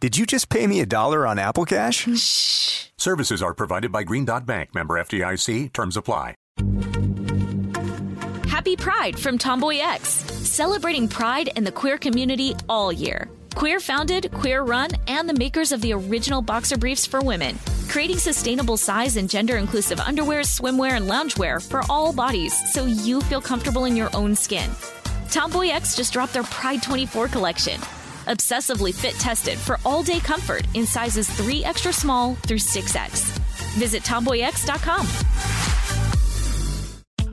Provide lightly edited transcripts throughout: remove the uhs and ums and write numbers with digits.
Did you just pay me $1 on Apple Cash? Shh. Services are provided by Green Dot Bank. Member FDIC. Terms apply. Happy Pride from Tomboy X. Celebrating pride and the queer community all year. Queer founded, queer run, and the makers of the original boxer briefs for women. Creating sustainable size and gender inclusive underwear, swimwear, and loungewear for all bodies so you feel comfortable in your own skin. Tomboy X just dropped their Pride 24 collection. Obsessively fit tested for all-day comfort in sizes 3 extra small through 6X. Visit TomboyX.com.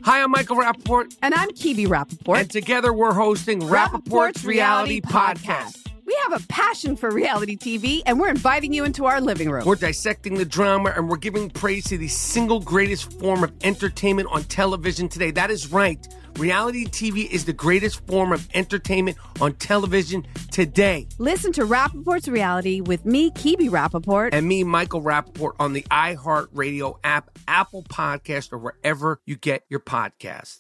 Hi, I'm Michael Rappaport. And I'm Kiwi Rappaport. And together we're hosting Rappaport's Reality Podcast. We have a passion for reality TV, and we're inviting you into our living room. We're dissecting the drama, and we're giving praise to the single greatest form of entertainment on television today. That is right. Reality TV is the greatest form of entertainment on television today. Listen to Rappaport's Reality with me, Kibi Rappaport. And me, Michael Rappaport, on the iHeartRadio app, Apple Podcast, or wherever you get your podcast.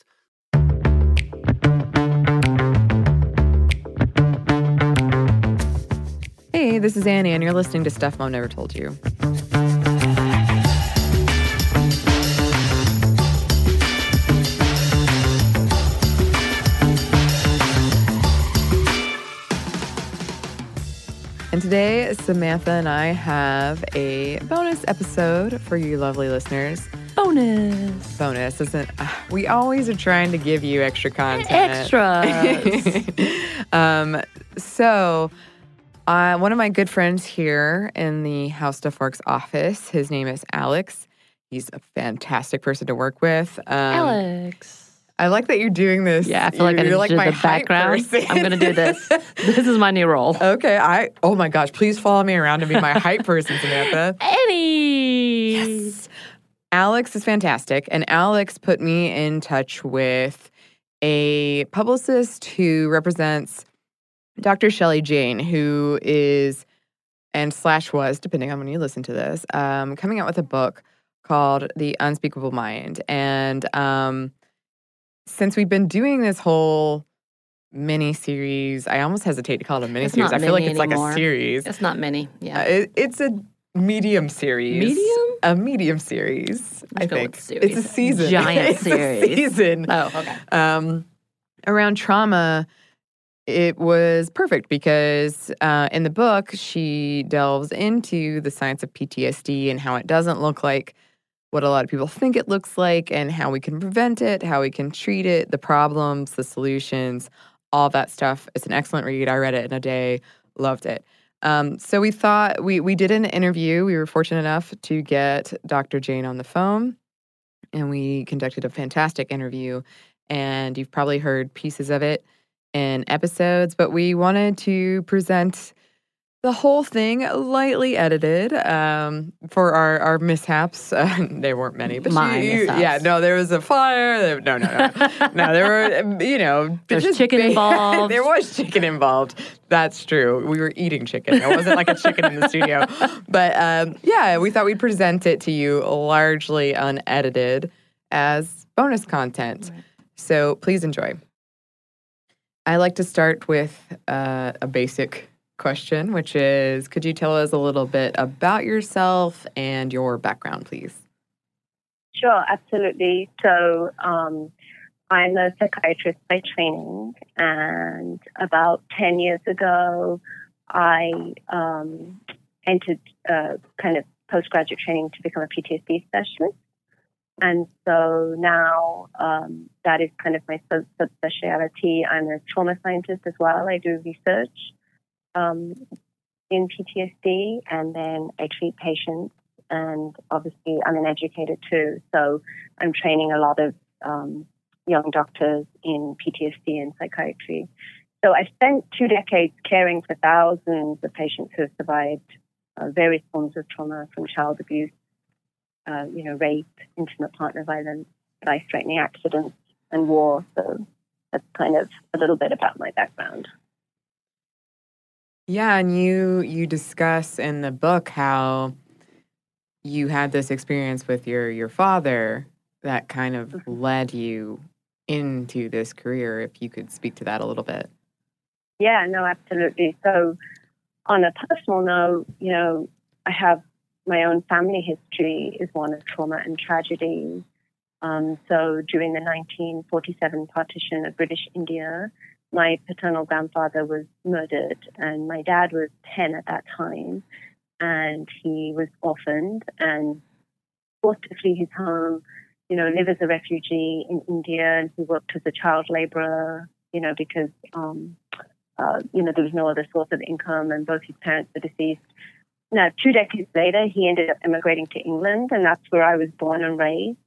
Hey, this is Annie, and you're listening to Stuff Mom Never Told You. And today, Samantha and I have a bonus episode for you lovely listeners. Bonus. Bonus. We always are trying to give you extra content. Extras. One of my good friends here in the HowStuffWorks office, his name is Alex. He's a fantastic person to work with. Alex. I like that you're doing this. Yeah, I feel like you're like my background. I'm going to do this. This is my new role. Okay. Oh my gosh, please follow me around and be my hype person, Samantha. Annie. Yes. Alex is fantastic. And Alex put me in touch with a publicist who represents Dr. Shaili Jain, who is, and slash was, depending on when you listen to this, coming out with a book called The Unspeakable Mind. And, since we've been doing this whole mini-series, I almost hesitate to call it a mini-series. I feel like it's anymore. Like a series. It's not mini, yeah. It's a medium series. Medium? A medium series, I think. It's a season. Giant it's series. A season. Oh, okay. Around trauma, it was perfect because in the book, she delves into the science of PTSD and how it doesn't look like what a lot of people think it looks like, and how we can prevent it, how we can treat it, the problems, the solutions, all that stuff. It's an excellent read. I read it in a day. Loved it. So we thought we did an interview. We were fortunate enough to get Dr. Jane on the phone, and we conducted a fantastic interview. And you've probably heard pieces of it in episodes, but we wanted to present the whole thing lightly edited for our mishaps. They weren't many, but yeah, no, there was a fire. There were, you know, there's chicken involved. There was chicken involved. That's true. We were eating chicken. It wasn't like a chicken in the studio, but yeah, we thought we'd present it to you largely unedited as bonus content. Right. So please enjoy. I like to start with a basic question, which is, could you tell us a little bit about yourself and your background, please? Sure, absolutely. So I'm a psychiatrist by training, and about 10 years ago, I entered kind of postgraduate training to become a PTSD specialist. And so now that is kind of my subspecialty. I'm a trauma scientist as well. I do research in PTSD, and then I treat patients, and obviously I'm an educator too, so I'm training a lot of young doctors in PTSD and psychiatry. So I spent 2 decades caring for thousands of patients who have survived various forms of trauma, from child abuse rape, intimate partner violence, life-threatening accidents, and war. So that's kind of a little bit about my background. Yeah, and you discuss in the book how you had this experience with your father that kind of led you into this career. If you could speak to that a little bit. Yeah, no, absolutely. So on a personal note, I have my own family history is one of trauma and tragedy. So during the 1947 partition of British India, my paternal grandfather was murdered, and my dad was 10 at that time, and he was orphaned and forced to flee his home, live as a refugee in India, and he worked as a child laborer, because, there was no other source of income, and both his parents were deceased. Now, 2 decades later, he ended up emigrating to England, and that's where I was born and raised.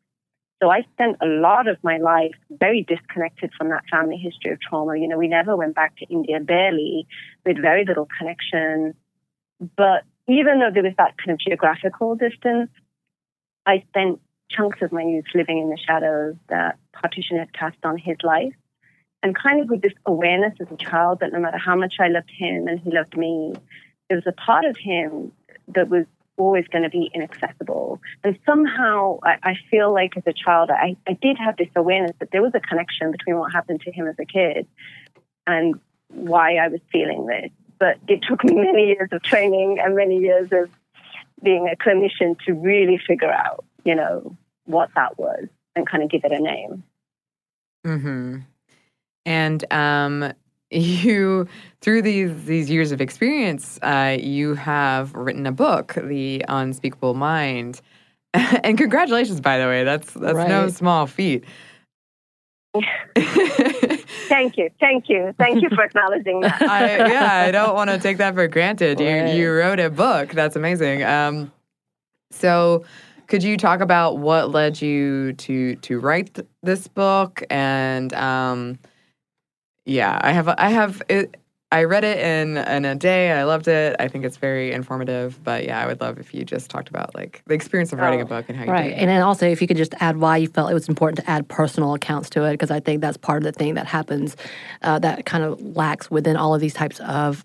So I spent a lot of my life very disconnected from that family history of trauma. We never went back to India, barely, with very little connection. But even though there was that kind of geographical distance, I spent chunks of my youth living in the shadows that partition had cast on his life. And kind of with this awareness as a child that no matter how much I loved him and he loved me, there was a part of him that was always going to be inaccessible. And somehow I feel like as a child, I did have this awareness that there was a connection between what happened to him as a kid and why I was feeling this. But it took me many years of training and many years of being a clinician to really figure out, what that was and kind of give it a name. Mm-hmm. And you, through these years of experience, you have written a book, The Unspeakable Mind. And congratulations, by the way. That's right. No small feat. Thank you for acknowledging that. I don't want to take that for granted. Right. You wrote a book. That's amazing. So could you talk about what led you to write this book? And I read it in a day. I loved it. I think it's very informative. But I would love if you just talked about the experience of writing a book and how you did it. And then also if you could just add why you felt it was important to add personal accounts to it, because I think that's part of the thing that happens that kind of lacks within all of these types of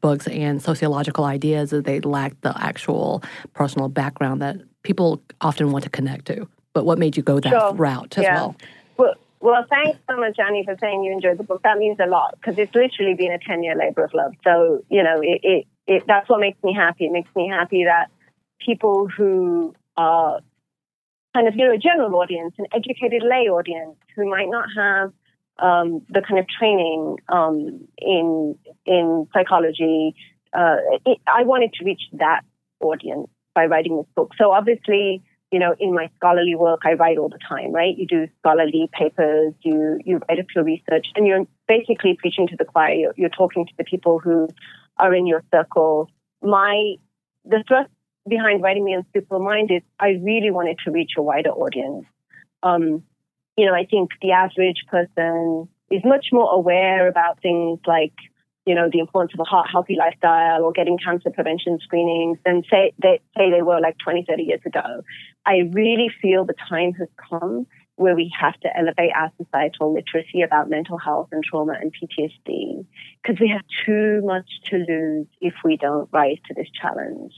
books and sociological ideas, that they lack the actual personal background that people often want to connect to. But what made you go that route as well? Well, thanks so much, Annie, for saying you enjoyed the book. That means a lot, because it's literally been a 10-year labor of love. So, it that's what makes me happy. It makes me happy that people who are kind of, a general audience, an educated lay audience, who might not have the kind of training in psychology, I wanted to reach that audience by writing this book. So obviously, in my scholarly work, I write all the time, right? You do scholarly papers, you write up your research, and you're basically preaching to the choir. You're talking to the people who are in your circle. The thrust behind writing The Unspeakable Mind is I really wanted to reach a wider audience. I think the average person is much more aware about things like, the importance of a healthy lifestyle or getting cancer prevention screenings than say they were 20-30 years ago. I really feel the time has come where we have to elevate our societal literacy about mental health and trauma and PTSD, because we have too much to lose if we don't rise to this challenge.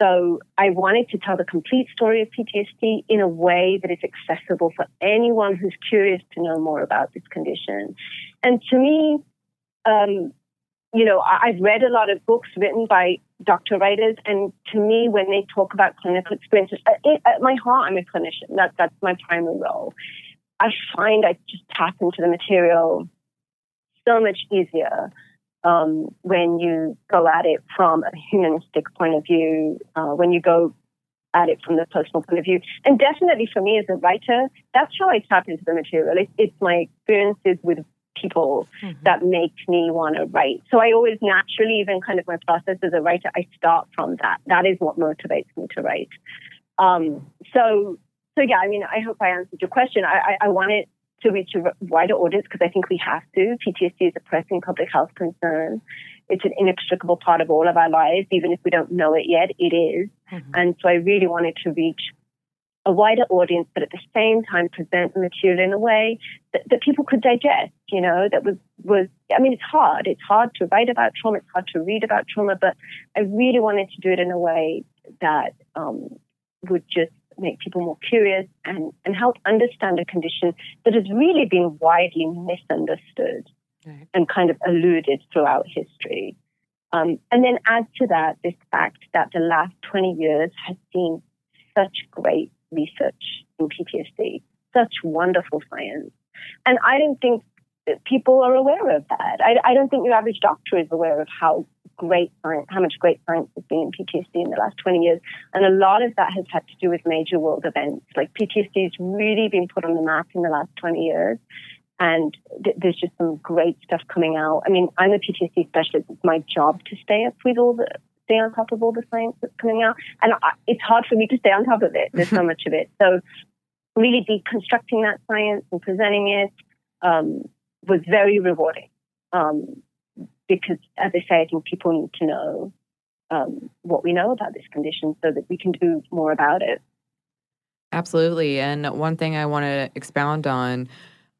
So I wanted to tell the complete story of PTSD in a way that is accessible for anyone who's curious to know more about this condition. And to me, I've read a lot of books written by doctor writers, and to me, when they talk about clinical experiences, at my heart, I'm a clinician. That's my primary role. I find I just tap into the material so much easier when you go at it from a humanistic point of view, when you go at it from the personal point of view. And definitely for me as a writer, that's how I tap into the material. It's my experiences with people that make me want to write. So I always naturally, even kind of my process as a writer, I start from that. That is what motivates me to write. I hope I answered your question. I wanted to reach a wider audience because I think we have to. PTSD is a pressing public health concern. It's an inextricable part of all of our lives. Even if we don't know it yet, it is. Mm-hmm. And so I really wanted to reach a wider audience, but at the same time present the material in a way that people could digest, you know, that was I mean, it's hard. It's hard to write about trauma. It's hard to read about trauma. But I really wanted to do it in a way that would just make people more curious and help understand a condition that has really been widely misunderstood right. and kind of eluded throughout history. And then add to that this fact that the last 20 years has seen such great research in PTSD, such wonderful science. And I don't think that people are aware of that. I don't think your average doctor is aware of how much great science has been in PTSD in the last 20 years. And a lot of that has had to do with major world events. Like PTSD has really been put on the map in the last 20 years. And there's just some great stuff coming out. I mean, I'm a PTSD specialist. It's my job to stay on top of all the science that's coming out. And it's hard for me to stay on top of it. There's so much of it. So really deconstructing that science and presenting it was very rewarding. Because, as I say, I think people need to know what we know about this condition so that we can do more about it. Absolutely. And one thing I want to expound on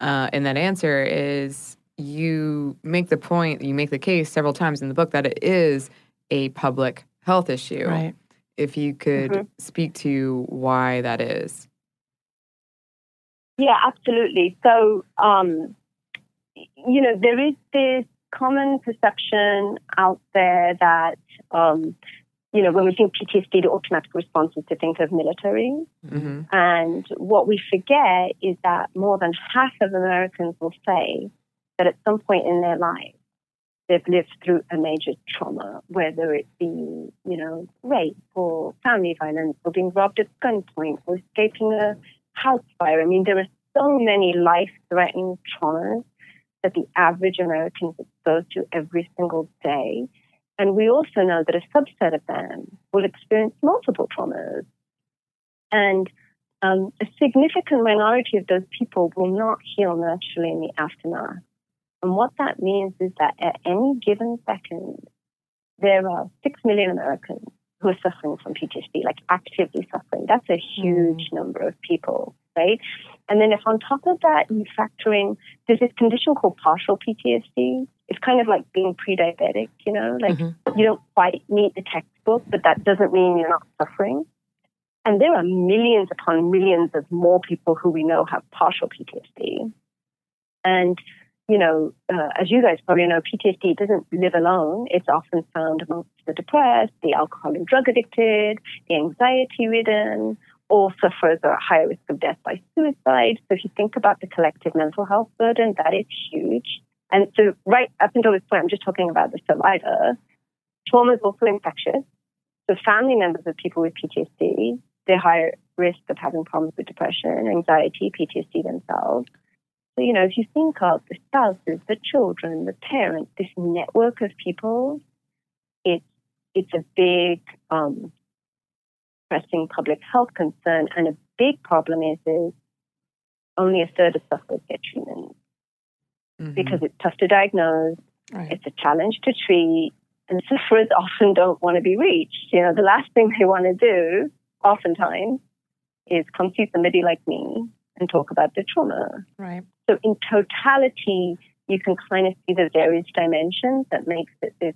in that answer is you make the case several times in the book that it is a public health issue. Right. If you could mm-hmm. speak to why that is. Yeah, absolutely. So, you know, there is this common perception out there that, you know, when we think PTSD, the automatic response is to think of military. Mm-hmm. And what we forget is that more than half of Americans will say that at some point in their life, they've lived through a major trauma, whether it be, you know, rape or family violence or being robbed at gunpoint or escaping a house fire. I mean, there are so many life-threatening traumas that the average American is exposed to every single day. And we also know that a subset of them will experience multiple traumas. And a significant minority of those people will not heal naturally in the aftermath. And what that means is that at any given second, there are 6 million Americans who are suffering from PTSD, like actively suffering. That's a huge number of people, right? And then if on top of that, you factor in, there's this condition called partial PTSD. It's kind of like being pre-diabetic, you know, like mm-hmm. you don't quite meet the textbook, but that doesn't mean you're not suffering. And there are millions upon millions of more people who we know have partial PTSD. And, you know, as you guys probably know, PTSD doesn't live alone. It's often found amongst the depressed, the alcohol and drug addicted, the anxiety-ridden, or sufferers are at higher risk of death by suicide. So if you think about the collective mental health burden, that is huge. And so right up until this point, I'm just talking about the survivor. Trauma is also infectious. So family members of people with PTSD, they're higher risk of having problems with depression, anxiety, PTSD themselves. So, you know, if you think of the spouses, the children, the parents, this network of people, it's a big pressing public health concern. And a big problem is only a third of sufferers get treatment mm-hmm. because it's tough to diagnose. Right. It's a challenge to treat. And sufferers often don't want to be reached. You know, the last thing they want to do, oftentimes, is come see somebody like me and talk about the trauma. Right. So in totality, you can kind of see the various dimensions that makes it this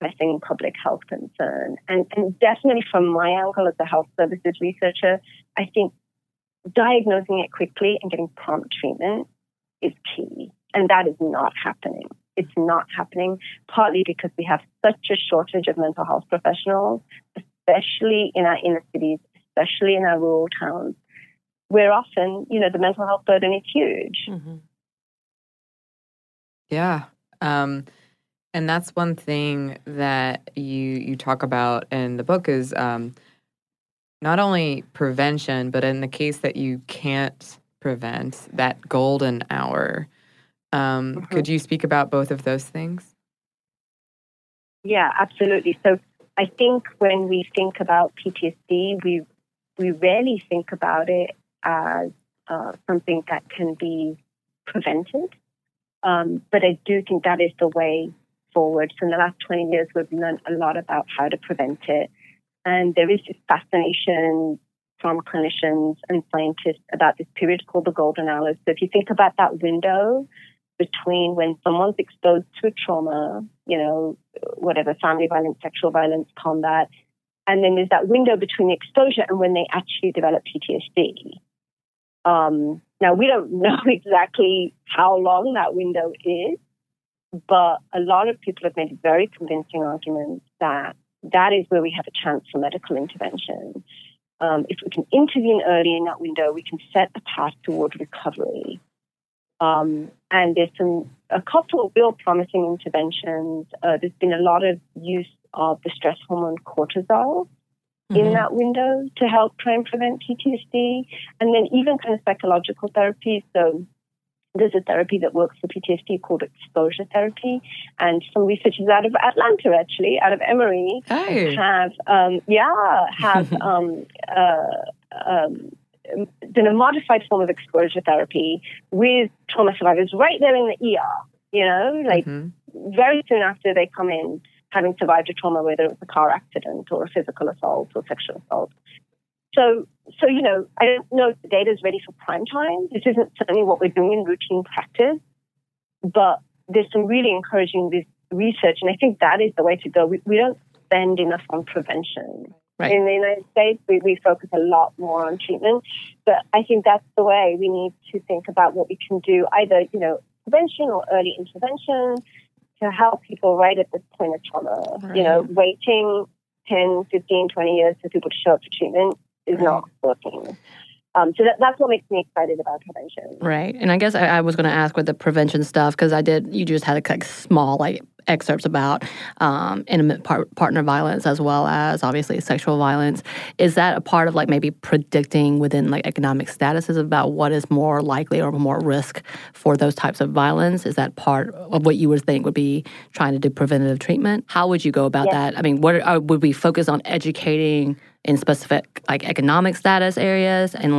pressing public health concern. And definitely from my angle as a health services researcher, I think diagnosing it quickly and getting prompt treatment is key. And that is not happening. It's not happening, partly because we have such a shortage of mental health professionals, especially in our inner cities, especially in our rural towns, where often, you know, the mental health burden is huge. Mm-hmm. Yeah. And that's one thing that you talk about in the book is not only prevention, but in the case that you can't prevent, that golden hour. Mm-hmm. Could you speak about both of those things? Yeah, absolutely. So I think when we think about PTSD, we rarely think about it as something that can be prevented. But I do think that is the way forward. So in the last 20 years, we've learned a lot about how to prevent it. And there is this fascination from clinicians and scientists about this period called the golden hours. So if you think about that window between when someone's exposed to a trauma, you know, whatever, family violence, sexual violence, combat, and then there's that window between the exposure and when they actually develop PTSD. Now, we don't know exactly how long that window is, but a lot of people have made very convincing arguments that that is where we have a chance for medical intervention. If we can intervene early in that window, we can set a path toward recovery. And there's a couple of real promising interventions. There's been a lot of use of the stress hormone cortisol in that window to help try and prevent PTSD. And then even kind of psychological therapy. So there's a therapy that works for PTSD called exposure therapy. And some researchers out of Atlanta, actually, out of Emory, have done a modified form of exposure therapy with trauma survivors right there in the ER, you know, like very soon after they come in, having survived a trauma, whether it was a car accident or a physical assault or sexual assault. So you know, I don't know if the data is ready for prime time. This isn't certainly what we're doing in routine practice, but there's some really encouraging research, and I think that is the way to go. We don't spend enough on prevention. Right. In the United States, we focus a lot more on treatment, but I think that's the way we need to think about what we can do, either, you know, prevention or early intervention, to help people right at the point of trauma. Right. You know, waiting 10, 15, 20 years for people to show up for treatment is not working. So that's what makes me excited about prevention. Right. And I guess I was going to ask with the prevention stuff, because you just had a small excerpts about intimate partner violence as well as obviously sexual violence. Is that a part of maybe predicting within economic statuses about what is more likely or more risk for those types of violence? Is that part of what you would think would be trying to do preventative treatment? How would you go about that? I mean, would we focus on educating in specific economic status areas and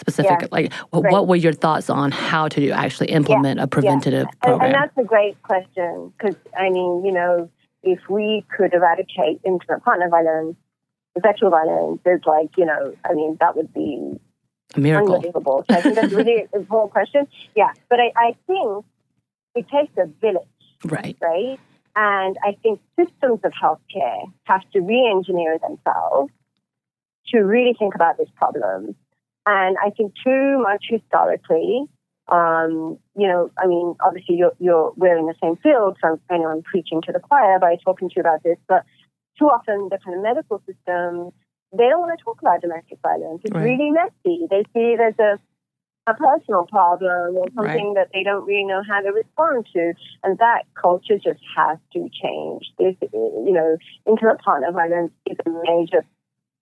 specific what were your thoughts on how to actually implement a preventative program? And that's a great question, because I mean, you know, if we could eradicate intimate partner violence, sexual violence, there's you know, I mean, that would be a miracle. Unbelievable. So I think that's really an important question. Yeah, but I think it takes a village, right? And I think systems of healthcare have to re-engineer themselves to really think about this problem. And I think too much historically, you know, I mean, obviously we're in the same field, so I know I'm preaching to the choir by talking to you about this, but too often the kind of medical system, they don't want to talk about domestic violence. It's really messy. They see there's a personal problem or something that they don't really know how to respond to. And that culture just has to change. This, you know, intimate partner violence is a major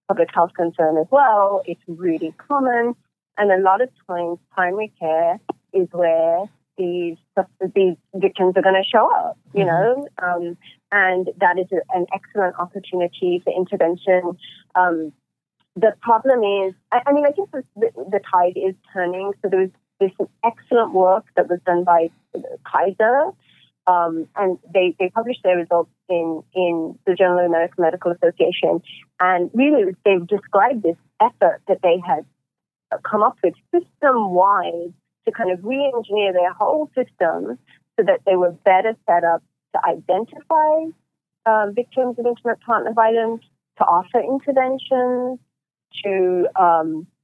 public health concern as well. It's really common. And a lot of times, primary care is where these victims are going to show up, you know, and that is an excellent opportunity for intervention. The problem is, I mean, I think the tide is turning. So there was this excellent work that was done by Kaiser, and they published their results in the Journal of the American Medical Association. And really, they've described this effort that they had come up with system-wide to kind of re-engineer their whole system so that they were better set up to identify victims of intimate partner violence, to offer interventions, to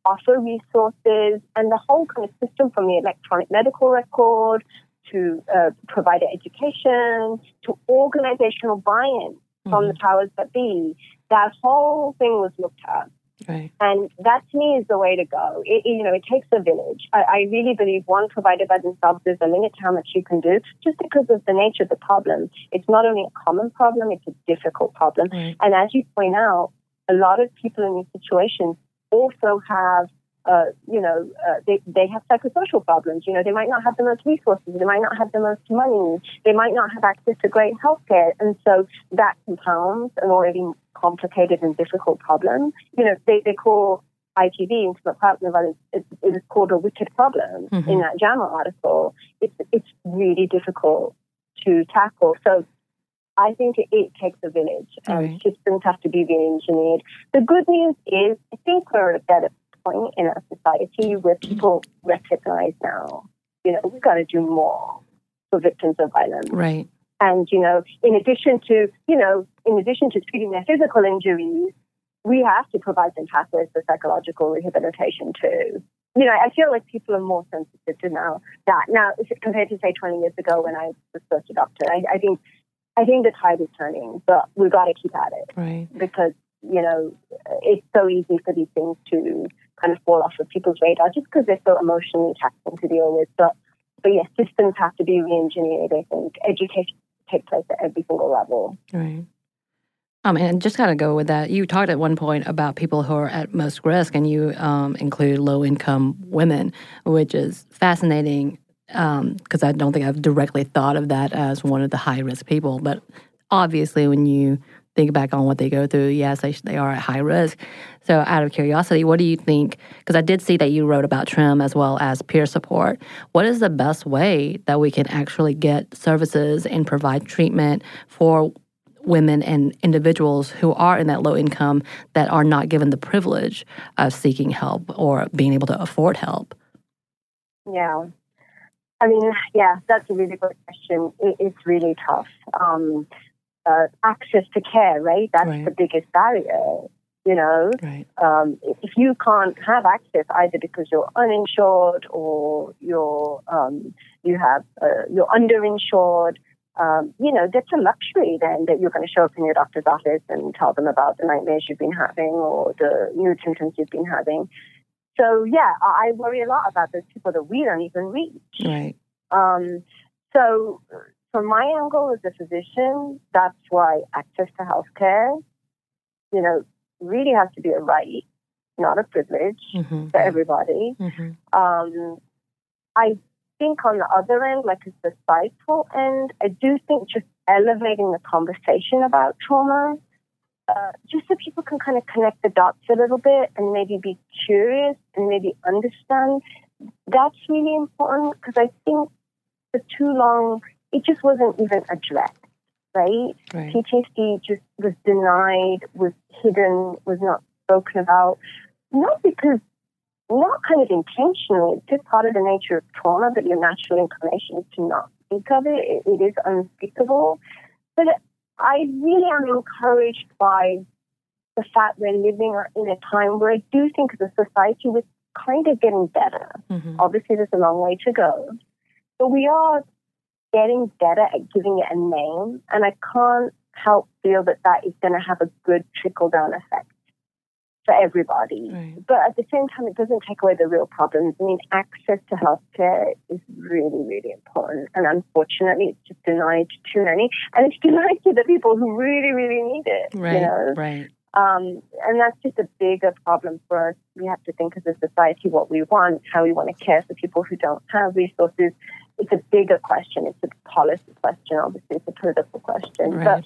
offer resources, and the whole kind of system from the electronic medical record to provider education, to organizational buy-in from the powers that be. That whole thing was looked at. Right. And that, to me, is the way to go. It takes a village. I really believe one provider by themselves, there's a limit to how much you can do, just because of the nature of the problem. It's not only a common problem, it's a difficult problem. Right. And as you point out, a lot of people in these situations also have, they have psychosocial problems. You know, they might not have the most resources. They might not have the most money. They might not have access to great healthcare. And so that compounds an already complicated and difficult problem. You know, they call IPV, intimate partner violence, it is called a wicked problem in that JAMA article. It's really difficult to tackle. So I think it takes a village, and systems have to be re-engineered. The good news is, I think we're at a better point in our society where people recognize now, you know, we've got to do more for victims of violence. Right. And, you know, in addition to treating their physical injuries, we have to provide them pathways for psychological rehabilitation too. You know, I feel like people are more sensitive to now compared to, say, 20 years ago when I was first a doctor. I think the tide is turning, but we've got to keep at it. Right. Because, you know, it's so easy for these things to kind of fall off of people's radar just because they're so emotionally taxing to deal with. But yes, systems have to be re-engineered, I think. Education takes place at every single level. Right. And just kind of go with that, you talked at one point about people who are at most risk, and you include low-income women, which is fascinating because I don't think I've directly thought of that as one of the high-risk people. But obviously, when you think back on what they go through, yes, they are at high risk. So out of curiosity, what do you think, because I did see that you wrote about TRIM as well as peer support, what is the best way that we can actually get services and provide treatment for women and individuals who are in that low income that are not given the privilege of seeking help or being able to afford help? Yeah. I mean, yeah, that's a really good question. It's really tough. Access to care, right? That's the biggest barrier, you know? Right. If you can't have access either because you're uninsured or you're underinsured, you know, that's a luxury then that you're going to show up in your doctor's office and tell them about the nightmares you've been having or the mood symptoms you've been having. So, yeah, I worry a lot about those people that we don't even reach. Right. So from my angle as a physician, that's why access to healthcare, you know, really has to be a right, not a privilege for everybody. Mm-hmm. I think on the other end, like a societal end, I do think just elevating the conversation about trauma, just so people can kind of connect the dots a little bit and maybe be curious and maybe understand, that's really important because I think for too long, it just wasn't even addressed, right? Right. PTSD just was denied, was hidden, was not spoken about, not kind of intentionally. It's just part of the nature of trauma, but your natural inclination is to not speak of it. It is unspeakable. But I really am encouraged by the fact we're living in a time where I do think as a society we're kind of getting better. Mm-hmm. Obviously, there's a long way to go. But we are getting better at giving it a name, and I can't help feel that is going to have a good trickle-down effect for everybody. Right. But at the same time, it doesn't take away the real problems. I mean, access to healthcare is really, really important. And unfortunately, it's just denied to too many. And it's denied to the people who really, really need it. Right, you know? Right. And that's just a bigger problem for us. We have to think as a society what we want, how we want to care for people who don't have resources. It's a bigger question. It's a policy question. Obviously, it's a political question. Right. But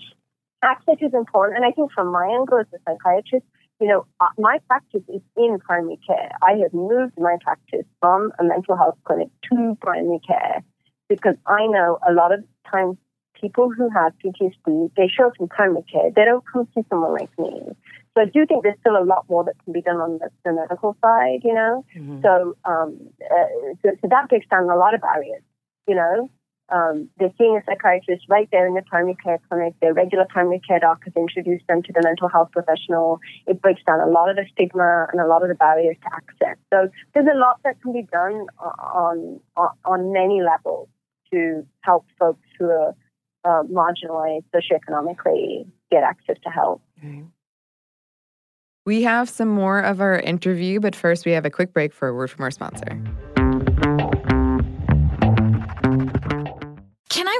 access is important. And I think from my angle as a psychiatrist, you know, my practice is in primary care. I have moved my practice from a mental health clinic to primary care because I know a lot of times people who have PTSD, they show up in primary care. They don't come see someone like me. So I do think there's still a lot more that can be done on the medical side, you know. Mm-hmm. So that breaks down a lot of barriers, you know. They're seeing a psychiatrist right there in the primary care clinic. Their regular primary care doc has introduced them to the mental health professional. It breaks down a lot of the stigma and a lot of the barriers to access. So there's a lot that can be done on many levels to help folks who are marginalized socioeconomically get access to help. Mm-hmm. We have some more of our interview, but first we have a quick break for a word from our sponsor. Can I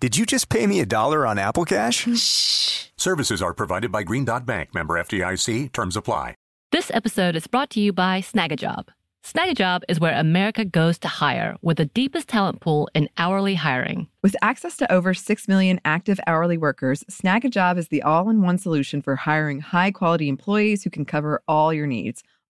Did you just pay me $1 on Apple Cash? Shh. Services are provided by Green Dot Bank, member FDIC. Terms apply. This episode is brought to you by Snagajob. Snagajob is where America goes to hire, with the deepest talent pool in hourly hiring. With access to over 6 million active hourly workers, Snagajob is the all-in-one solution for hiring high-quality employees who can cover all your needs.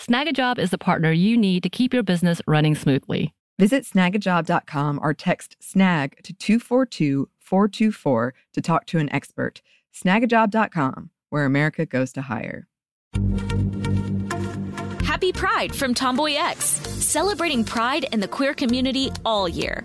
Snagajob is the partner you need to keep your business running smoothly. Visit snagajob.com or text SNAG to 242424 to talk to an expert. Snagajob.com, where America goes to hire. Happy Pride from Tomboy X, celebrating pride in the queer community all year.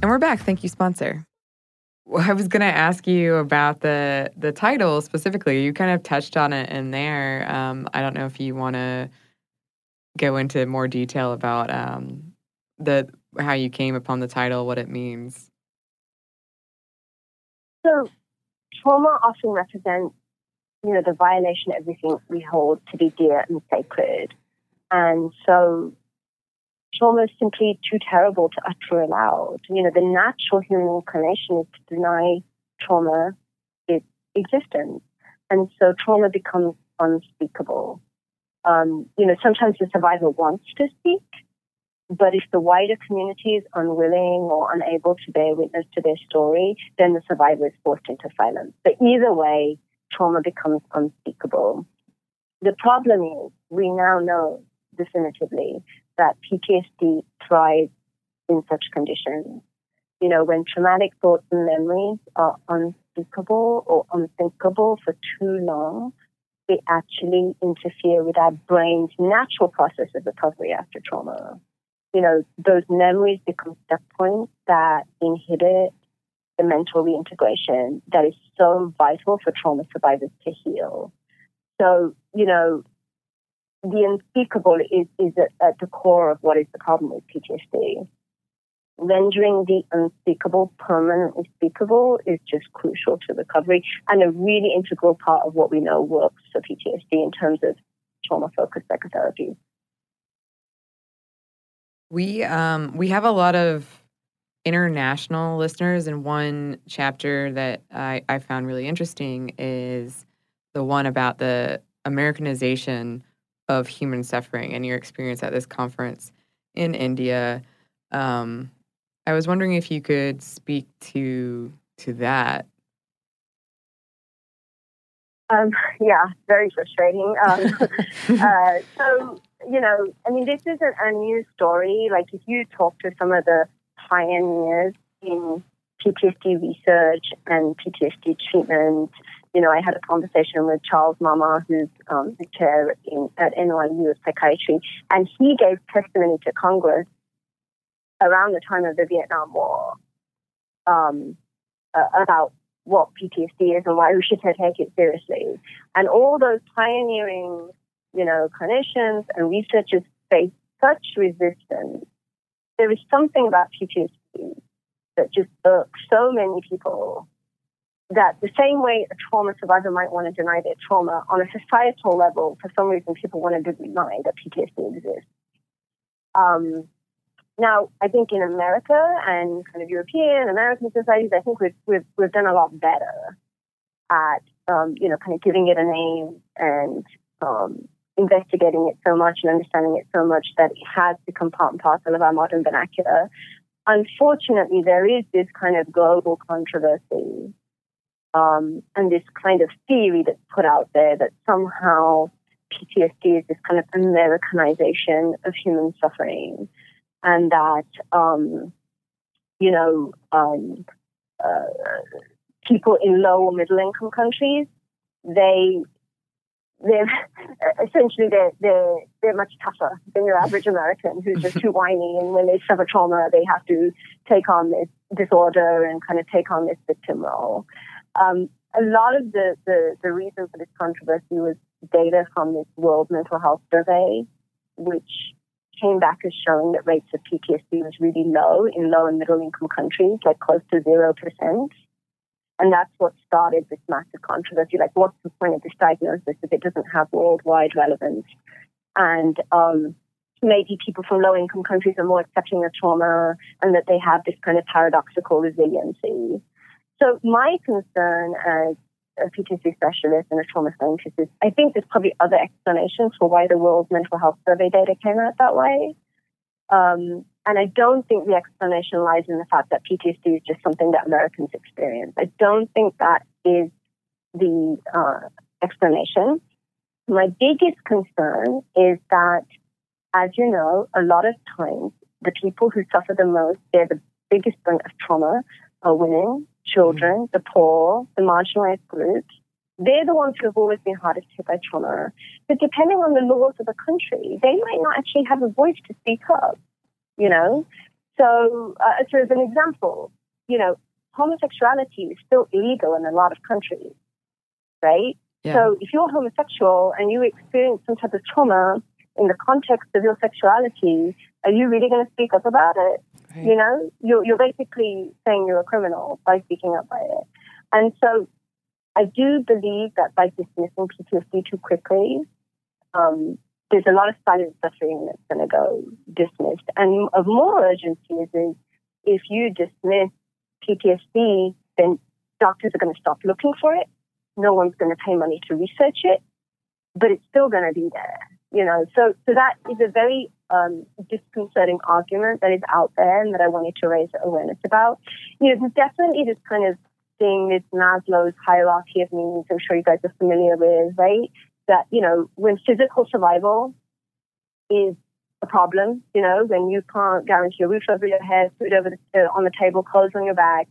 And we're back. Thank you, sponsor. Well, I was going to ask you about the title specifically. You kind of touched on it in there. I don't know if you want to go into more detail about how you came upon the title, what it means. So trauma often represents, the violation of everything we hold to be dear and sacred. And so trauma is simply too terrible to utter aloud. The natural human inclination is to deny trauma its existence. And so trauma becomes unspeakable. Sometimes the survivor wants to speak, but if the wider community is unwilling or unable to bear witness to their story, then the survivor is forced into silence. But either way, trauma becomes unspeakable. The problem is, we now know definitively that PTSD thrives in such conditions. When traumatic thoughts and memories are unspeakable or unthinkable for too long, they actually interfere with our brain's natural process of recovery after trauma. Those memories become stuck points that inhibit the mental reintegration that is so vital for trauma survivors to heal. So, the unspeakable is at the core of what is the problem with PTSD. Rendering the unspeakable permanently speakable is just crucial to recovery and a really integral part of what we know works for PTSD in terms of trauma-focused psychotherapy. We have a lot of international listeners, and one chapter that I found really interesting is the one about the Americanization of human suffering and your experience at this conference in India. I was wondering if you could speak to that. Yeah, very frustrating. This isn't a new story. Like, if you talk to some of the pioneers in PTSD research and PTSD treatment, I had a conversation with Charles Marmar, who's the chair at NYU of psychiatry, and he gave testimony to Congress around the time of the Vietnam War about what PTSD is and why we should take it seriously. And all those pioneering, clinicians and researchers face such resistance. There is something about PTSD that just irks so many people, that the same way a trauma survivor might want to deny their trauma, on a societal level, for some reason, people want to deny that PTSD exists. Now, I think in America and kind of European, American societies, I think we've done a lot better at, kind of giving it a name and investigating it so much and understanding it so much that it has become part and parcel of our modern vernacular. Unfortunately, there is this kind of global controversy and this kind of theory that's put out there that somehow PTSD is this kind of Americanization of human suffering, and that, people in low or middle income countries, they're much tougher than your average American who's just too whiny, and when they suffer trauma, they have to take on this disorder and kind of take on this victim role. A lot of the reason for this controversy was data from this World Mental Health Survey, which came back as showing that rates of PTSD was really low in low and middle income countries, like close to 0%. And that's what started this massive controversy. Like, what's the point of this diagnosis if it doesn't have worldwide relevance? And maybe people from low-income countries are more accepting of trauma, and that they have this kind of paradoxical resiliency. So my concern as a PTSD specialist and a trauma scientist is, I think there's probably other explanations for why the World Mental Health Survey data came out that way. And I don't think the explanation lies in the fact that PTSD is just something that Americans experience. I don't think that is the explanation. My biggest concern is that, as you know, a lot of times the people who suffer the most, they're the biggest brunt of trauma, are women, children, the poor, the marginalized groups. They're the ones who have always been hardest hit by trauma. But depending on the laws of the country, they might not actually have a voice to speak up. You know, so as an example, you know, homosexuality is still illegal in a lot of countries, right? Yeah. So if you're homosexual and you experience some type of trauma in the context of your sexuality, are you really going to speak up about it? Right. You know, you're basically saying you're a criminal by speaking up by it. And so I do believe that by dismissing PTSD too quickly, there's a lot of silent suffering that's going to go dismissed. And of more urgency is if you dismiss PTSD, then doctors are going to stop looking for it. No one's going to pay money to research it, but it's still going to be there. You know, so that is a very disconcerting argument that is out there, and that I wanted to raise awareness about. You know, there's definitely this kind of thing, this Maslow's hierarchy of needs, I'm sure you guys are familiar with, right? That, you know, when physical survival is a problem, you know, when you can't guarantee a roof over your head, food on the table, clothes on your back,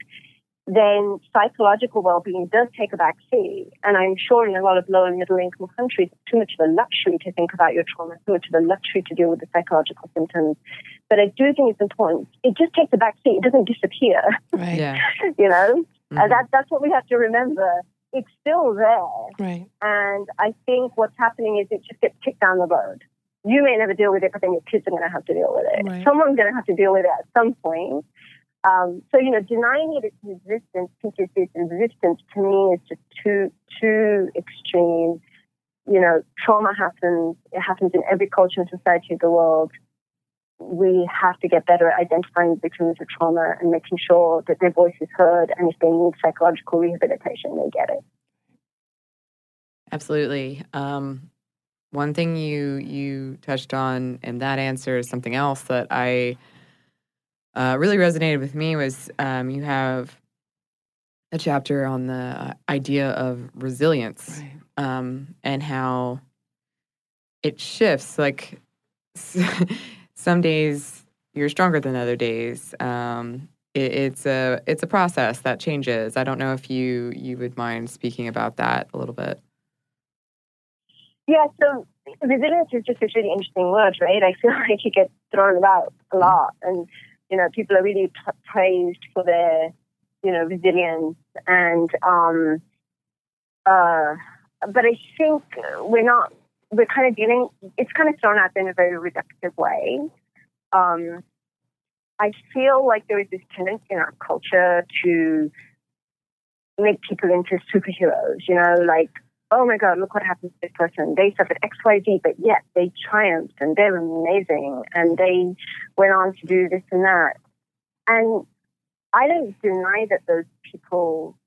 then psychological well-being does take a back seat. And I'm sure in a lot of low and middle-income countries, it's too much of a luxury to think about your trauma, too much of a luxury to deal with the psychological symptoms. But I do think it's important. It just takes a back seat. It doesn't disappear. Right. Yeah. You know, that's what we have to remember. It's still there. Right. And I think what's happening is it just gets kicked down the road. You may never deal with it, but then your kids are going to have to deal with it. Right. Someone's going to have to deal with it at some point. So, you know, denying it its existence, PTSD's existence, to me is just too extreme. You know, trauma happens. It happens in every culture and society of the world. We have to get better at identifying victims of trauma and making sure that their voice is heard, and if they need psychological rehabilitation, they get it. Absolutely. One thing you touched on in that answer is something else that I really resonated with me was you have a chapter on the idea of resilience, right. And how it shifts. Like some days you're stronger than other days. It's a process that changes. I don't know if you would mind speaking about that a little bit. Yeah, so resilience is just a really interesting word, right? I feel like it gets thrown about a lot. And, you know, people are really praised for their, you know, resilience. And, but I think we're kind of dealing, it's kind of thrown out in a very reductive way. I feel like there is this tendency in our culture to make people into superheroes, you know, like, oh my God, look what happened to this person. They suffered X, Y, Z, but yet they triumphed and they're amazing and they went on to do this and that. And I don't deny that those people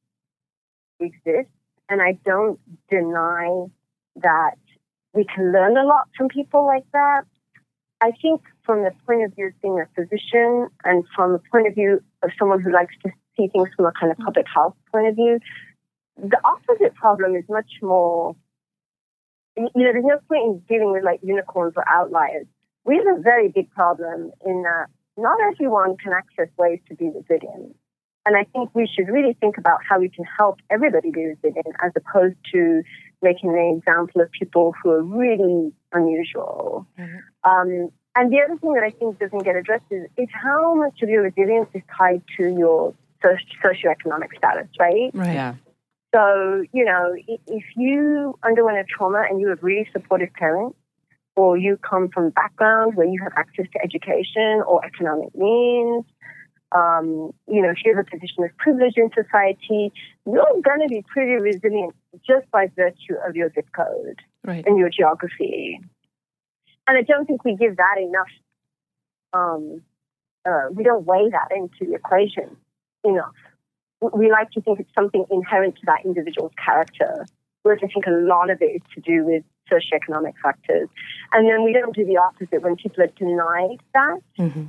exist, and I don't deny that we can learn a lot from people like that. I think from the point of view of being a physician and from the point of view of someone who likes to see things from a kind of public health point of view, the opposite problem is much more you know, there's no point in dealing with like unicorns or outliers. We have a very big problem in that not everyone can access ways to be resilient. And I think we should really think about how we can help everybody be resilient as opposed to making an example of people who are really unusual. Mm-hmm. And the other thing that I think doesn't get addressed is how much of your resilience is tied to your socioeconomic status, right? Right. Yeah. So, you know, if you underwent a trauma and you have really supportive parents, or you come from a background where you have access to education or economic means, you know, if you have a position of privilege in society, you're going to be pretty resilient just by virtue of your zip code and your geography. And I don't think we give that enough. We don't weigh that into the equation enough. We like to think it's something inherent to that individual's character, whereas I think a lot of it is to do with socioeconomic factors. And then we don't do the opposite when people are denied that. Mm-hmm.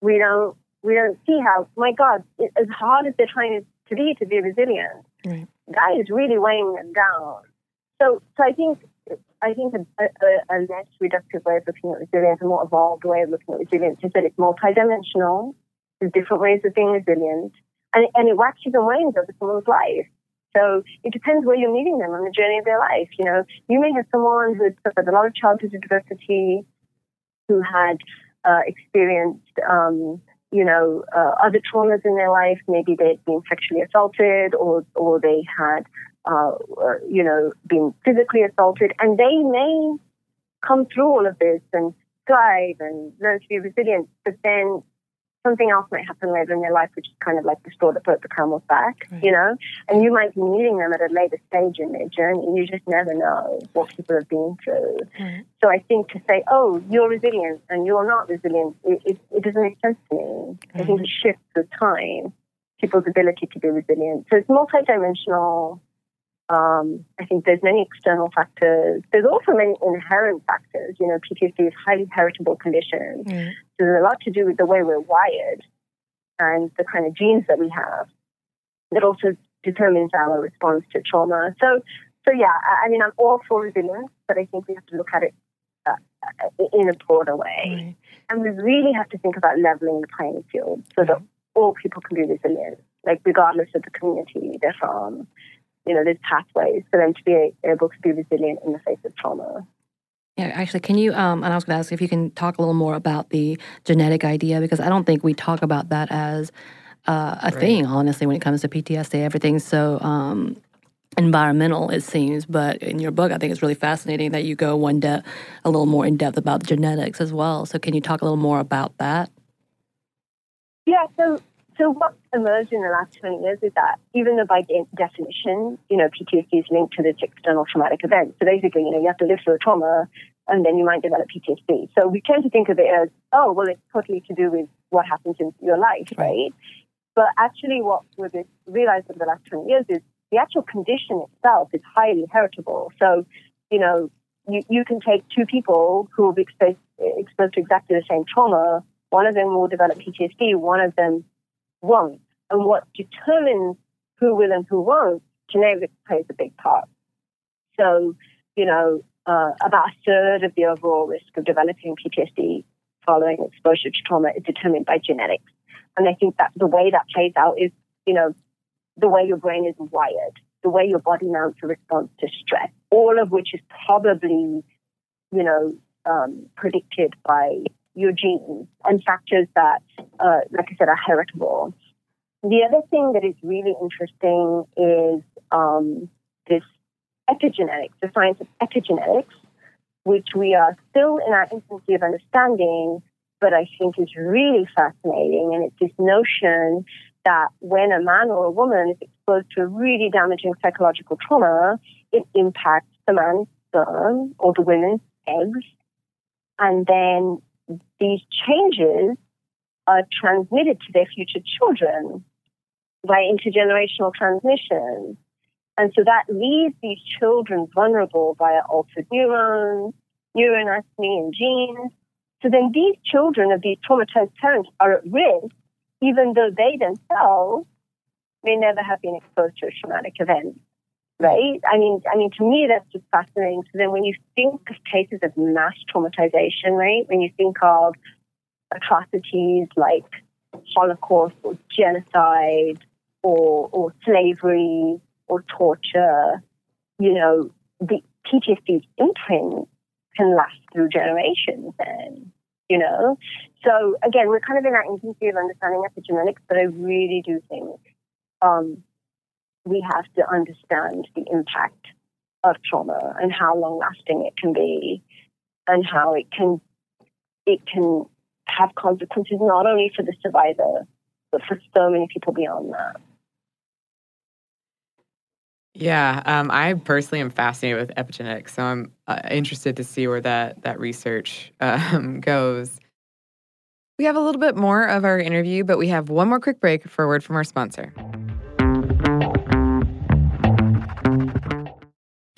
We don't see how, my God, as hard as they're trying to be resilient, right, that is really weighing them down. So I think a less reductive way of looking at resilience, a more evolved way of looking at resilience, is that it's multidimensional. There's different ways of being resilient. And it waxes and wanes over someone's life. So it depends where you're meeting them on the journey of their life. You know, you may have someone who had suffered a lot of childhood adversity, who had experienced, other traumas in their life. Maybe they'd been sexually assaulted or they had, been physically assaulted. And they may come through all of this and thrive and learn to be resilient, but then something else might happen later in their life, which is kind of like the straw that broke the camel's back, you know? And you might be meeting them at a later stage in their journey. You just never know what people have been through. Mm-hmm. So I think to say, oh, you're resilient and you're not resilient, it doesn't make sense to me. Mm-hmm. I think it shifts with time, people's ability to be resilient. So it's multidimensional. I think there's many external factors. There's also many inherent factors. You know, PTSD is a highly heritable condition. Mm-hmm. So there's a lot to do with the way we're wired and the kind of genes that we have that also determines our response to trauma. So yeah, I mean, I'm all for resilience, but I think we have to look at it in a broader way. Mm-hmm. And we really have to think about leveling the playing field so that all people can be resilient, like regardless of the community they're from. You know, there's pathways for them to be able to be resilient in the face of trauma. Yeah, actually, can you, and I was going to ask if you can talk a little more about the genetic idea, because I don't think we talk about that as a thing, honestly, when it comes to PTSD. Everything's so environmental, it seems, but in your book, I think it's really fascinating that you go a little more in depth about the genetics as well. So can you talk a little more about that? Yeah, So what's emerged in the last 20 years is that, even though by definition, you know, PTSD is linked to this external traumatic event. So basically, you know, you have to live through a trauma and then you might develop PTSD. So we tend to think of it as, oh, well, it's totally to do with what happens in your life, right? But actually what we've realized over the last 20 years is the actual condition itself is highly heritable. So, you know, you can take two people who will be exposed to exactly the same trauma. One of them will develop PTSD, one of them won't. And what determines who will and who won't, genetics plays a big part. So, you know, about a third of the overall risk of developing PTSD following exposure to trauma is determined by genetics. And I think that the way that plays out is, you know, the way your brain is wired, the way your body mounts a response to stress, all of which is probably, you know, predicted by your genes and factors that, like I said, are heritable. The other thing that is really interesting is this epigenetics, the science of epigenetics, which we are still in our infancy of understanding, but I think is really fascinating. And it's this notion that when a man or a woman is exposed to a really damaging psychological trauma, it impacts the man's sperm or the woman's eggs. And then these changes are transmitted to their future children by intergenerational transmission. And so that leaves these children vulnerable via altered neurons, neuroanatomy, and genes. So then these children of these traumatized parents are at risk, even though they themselves may never have been exposed to a traumatic event. right? I mean, to me, that's just fascinating. So then when you think of cases of mass traumatization, right, when you think of atrocities like Holocaust or genocide or slavery or torture, you know, the PTSD imprint can last through generations then, you know. So, again, we're kind of in our infancy of understanding epigenetics, but I really do think we have to understand the impact of trauma and how long-lasting it can be and how it can have consequences not only for the survivor, but for so many people beyond that. Yeah, I personally am fascinated with epigenetics, so I'm interested to see where that research goes. We have a little bit more of our interview, but we have one more quick break for a word from our sponsor.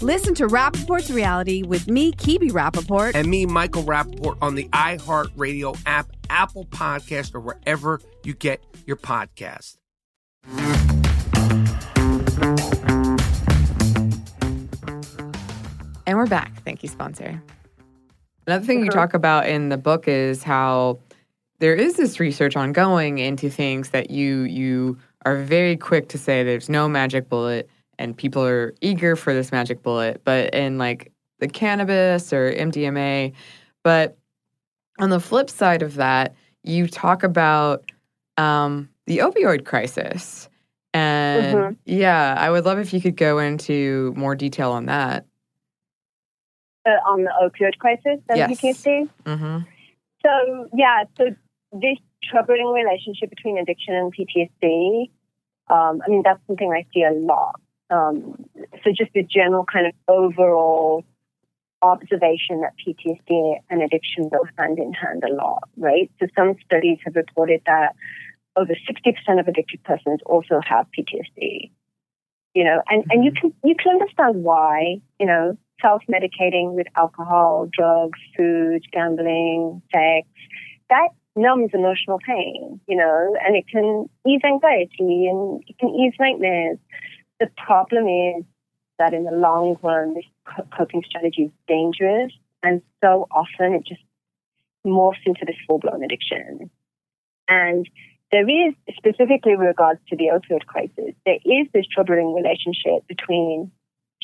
Listen to Rappaport's Reality with me, Kibi Rappaport. And me, Michael Rappaport, on the iHeartRadio app, Apple Podcast, or wherever you get your podcast. And we're back. Thank you, sponsor. Another thing you talk about in the book is how there is this research ongoing into things that you are very quick to say there's no magic bullet. And people are eager for this magic bullet, but in like the cannabis or MDMA. But on the flip side of that, you talk about the opioid crisis. And yeah, I would love if you could go into more detail on that. On the opioid crisis, PTSD? So, yeah, this troubling relationship between addiction and PTSD, I mean, that's something I see a lot. So just the general kind of overall observation that PTSD and addiction go hand in hand a lot, right? So some studies have reported that over 60% of addicted persons also have PTSD, you know, and you can understand why, you know, self-medicating with alcohol, drugs, food, gambling, sex, that numbs emotional pain, you know, and it can ease anxiety and it can ease nightmares. The problem is that in the long run, this coping strategy is dangerous, and so often it just morphs into this full-blown addiction. And There is, specifically with regards to the opioid crisis, there is this troubling relationship between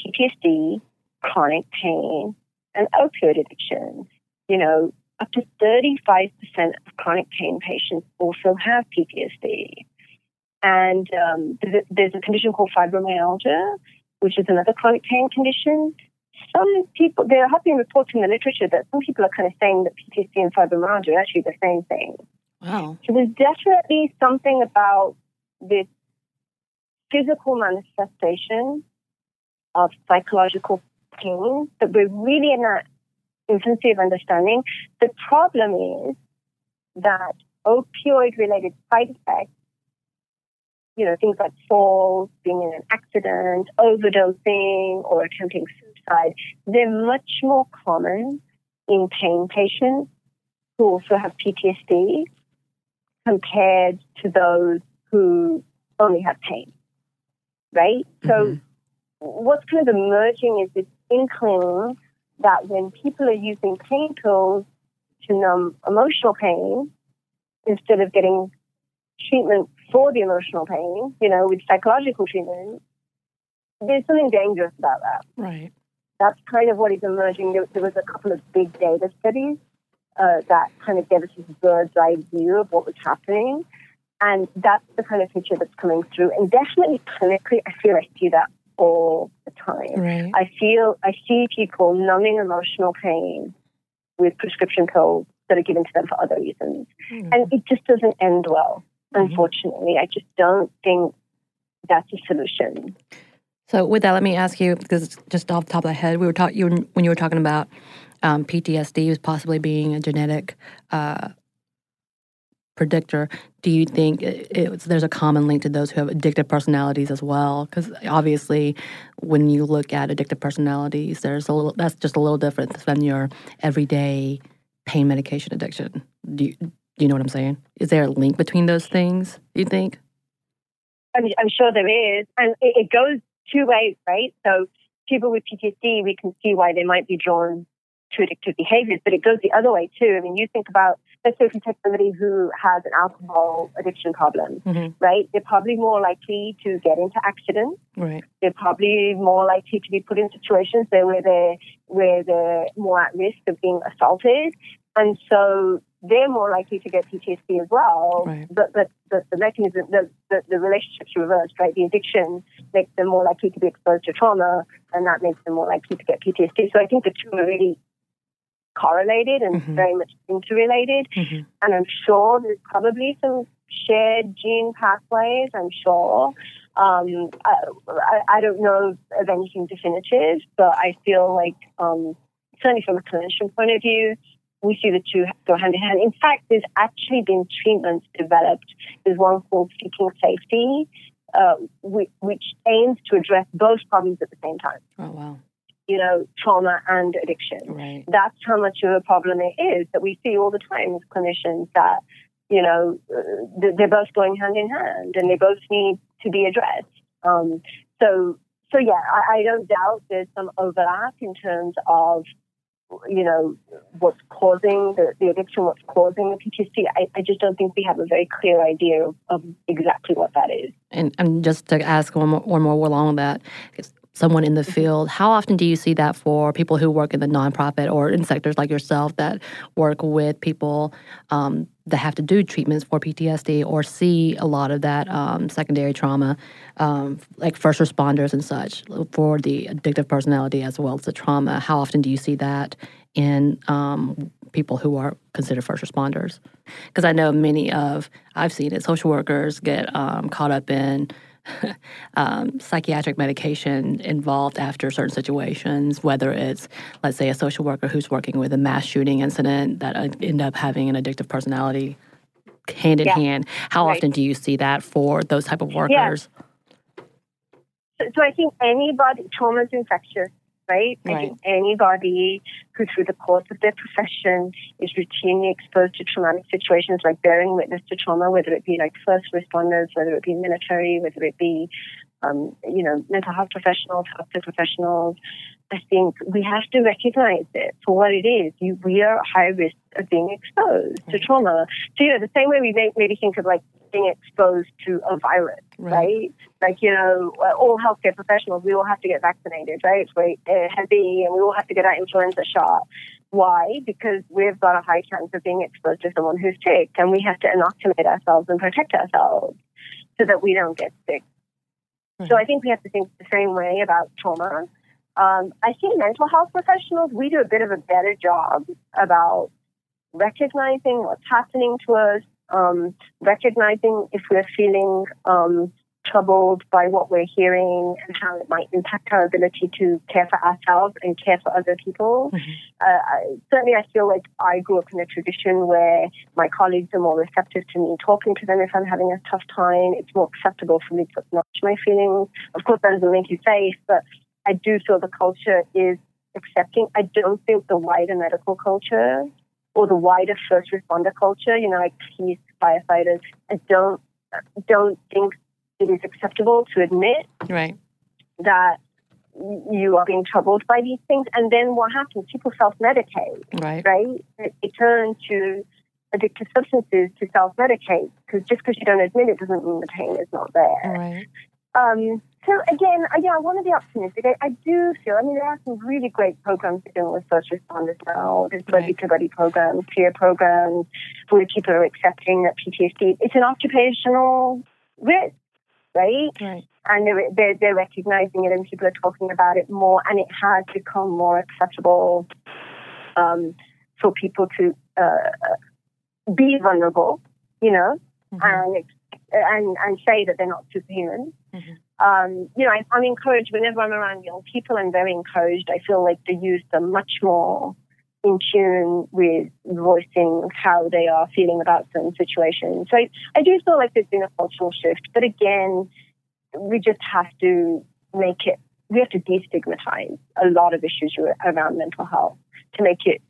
PTSD, chronic pain, and opioid addiction. You know, up to 35% of chronic pain patients also have PTSD. And there's a condition called fibromyalgia, which is another chronic pain condition. Some people, there have been reports in the literature that some people are kind of saying that PTSD and fibromyalgia are actually the same thing. Wow. So there's definitely something about this physical manifestation of psychological pain that we're really in that infancy of understanding. The problem is that opioid-related side effects, you know, things like falls, being in an accident, overdosing, or attempting suicide, they're much more common in pain patients who also have PTSD compared to those who only have pain, right? Mm-hmm. So what's kind of emerging is this inkling that when people are using pain pills to numb emotional pain instead of getting treatment for the emotional pain, you know, with psychological treatment, there's something dangerous about that. Right. That's kind of what is emerging. There was a couple of big data studies that kind of gave us this bird's eye view of what was happening. And that's the kind of picture that's coming through. And definitely clinically, I feel I see that all the time. Right. I see people numbing emotional pain with prescription pills that are given to them for other reasons. Mm. And it just doesn't end well, unfortunately. Mm. I just don't think that's a solution. So with that, let me ask you, because just off the top of my head, when you were talking about PTSD as possibly being a genetic predictor, do you think there's a common link to those who have addictive personalities as well? Because obviously, when you look at addictive personalities, that's just a little different than your everyday pain medication addiction. Do you know what I'm saying? Is there a link between those things, do you think? I'm sure there is, and it goes two ways, right? So people with PTSD, we can see why they might be drawn to addictive behaviors, but it goes the other way too. I mean, you think about, let's say if you take somebody who has an alcohol addiction problem, mm-hmm. right? They're probably more likely to get into accidents. Right. They're probably more likely to be put in situations where they're more at risk of being assaulted. And so they're more likely to get PTSD as well. Right. But the mechanism, the relationship's reversed, right? The addiction makes them more likely to be exposed to trauma, and that makes them more likely to get PTSD. So I think the two are really correlated and mm-hmm. very much interrelated. Mm-hmm. And I'm sure there's probably some shared gene pathways, I'm sure. I don't know of anything definitive, but I feel like, certainly from a clinician point of view, we see the two go hand in hand. In fact, there's actually been treatments developed. There's one called Seeking Safety, which aims to address both problems at the same time. Oh, wow. You know, trauma and addiction. Right. That's how much of a problem it is that we see all the time with clinicians that, you know, they're both going hand in hand and they both need to be addressed. So yeah, I don't doubt there's some overlap in terms of, you know, what's causing the addiction, what's causing the PTSD. I just don't think we have a very clear idea of exactly what that is. And just to ask one more along that, someone in the field, how often do you see that for people who work in the nonprofit or in sectors like yourself that work with people that have to do treatments for PTSD or see a lot of that secondary trauma, like first responders and such, for the addictive personality as well as the trauma? How often do you see that in people who are considered first responders? Because I know I've seen it, social workers get caught up in psychiatric medication involved after certain situations, whether it's, let's say, a social worker who's working with a mass shooting incident that end up having an addictive personality hand in hand. How right. often do you see that for those type of workers? Yeah. So I think anybody, trauma's infectious, right? I think anybody who through the course of their profession is routinely exposed to traumatic situations, like bearing witness to trauma, whether it be like first responders, whether it be military, whether it be, you know, mental health professionals, healthcare professionals, I think we have to recognize it for what it is. We are at high risk of being exposed to trauma. So, you know, the same way we maybe think of like being exposed to a virus, right? Like, you know, all healthcare professionals, we all have to get vaccinated, right? It's Hep B, and we all have to get our influenza shot. Why? Because we've got a high chance of being exposed to someone who's sick, and we have to inoculate ourselves and protect ourselves so that we don't get sick. So I think we have to think the same way about trauma. I think mental health professionals, we do a bit of a better job about recognizing what's happening to us, recognizing if we're feeling troubled by what we're hearing and how it might impact our ability to care for ourselves and care for other people. Certainly, I feel like I grew up in a tradition where my colleagues are more receptive to me talking to them if I'm having a tough time. It's more acceptable for me to acknowledge my feelings. Of course, that doesn't make you safe, but I do feel the culture is accepting. I don't think the wider medical culture or the wider first responder culture, you know, like police, firefighters, I don't think it is acceptable to admit that you are being troubled by these things. And then what happens? People self-medicate, right? They turn to addictive substances to self-medicate, because just because you don't admit it doesn't mean the pain is not there. So again, I want to be optimistic. I do feel, I mean, there are some really great programs dealing with first responders now. There's body-to-body programs, peer programs, where people are accepting that PTSD, it's an occupational risk, right? And they're recognizing it, and people are talking about it more, and it has become more acceptable for people to be vulnerable, you know, and say that they're not superhuman. You know, I'm encouraged whenever I'm around young people. I'm very encouraged. I feel like the youth are much more in tune with voicing how they are feeling about certain situations. So I do feel like there's been a cultural shift, but again, we just have to make it. We have to destigmatize a lot of issues around mental health to make it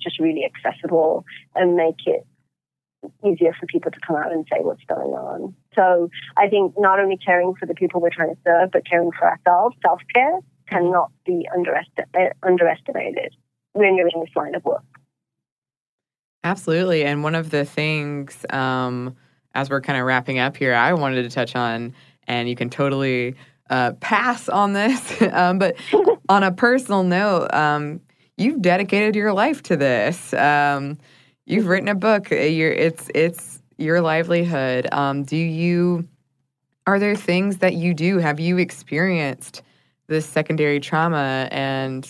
just really accessible and make it easier for people to come out and say what's going on. So I think not only caring for the people we're trying to serve, but caring for ourselves, self-care, cannot be underestimated when you're in this line of work. Absolutely. And one of the things, as we're kind of wrapping up here, I wanted to touch on, and you can totally pass on this, but on a personal note, you've dedicated your life to this. You've written a book. It's your livelihood. Are there things that you do? Have you experienced this secondary trauma, and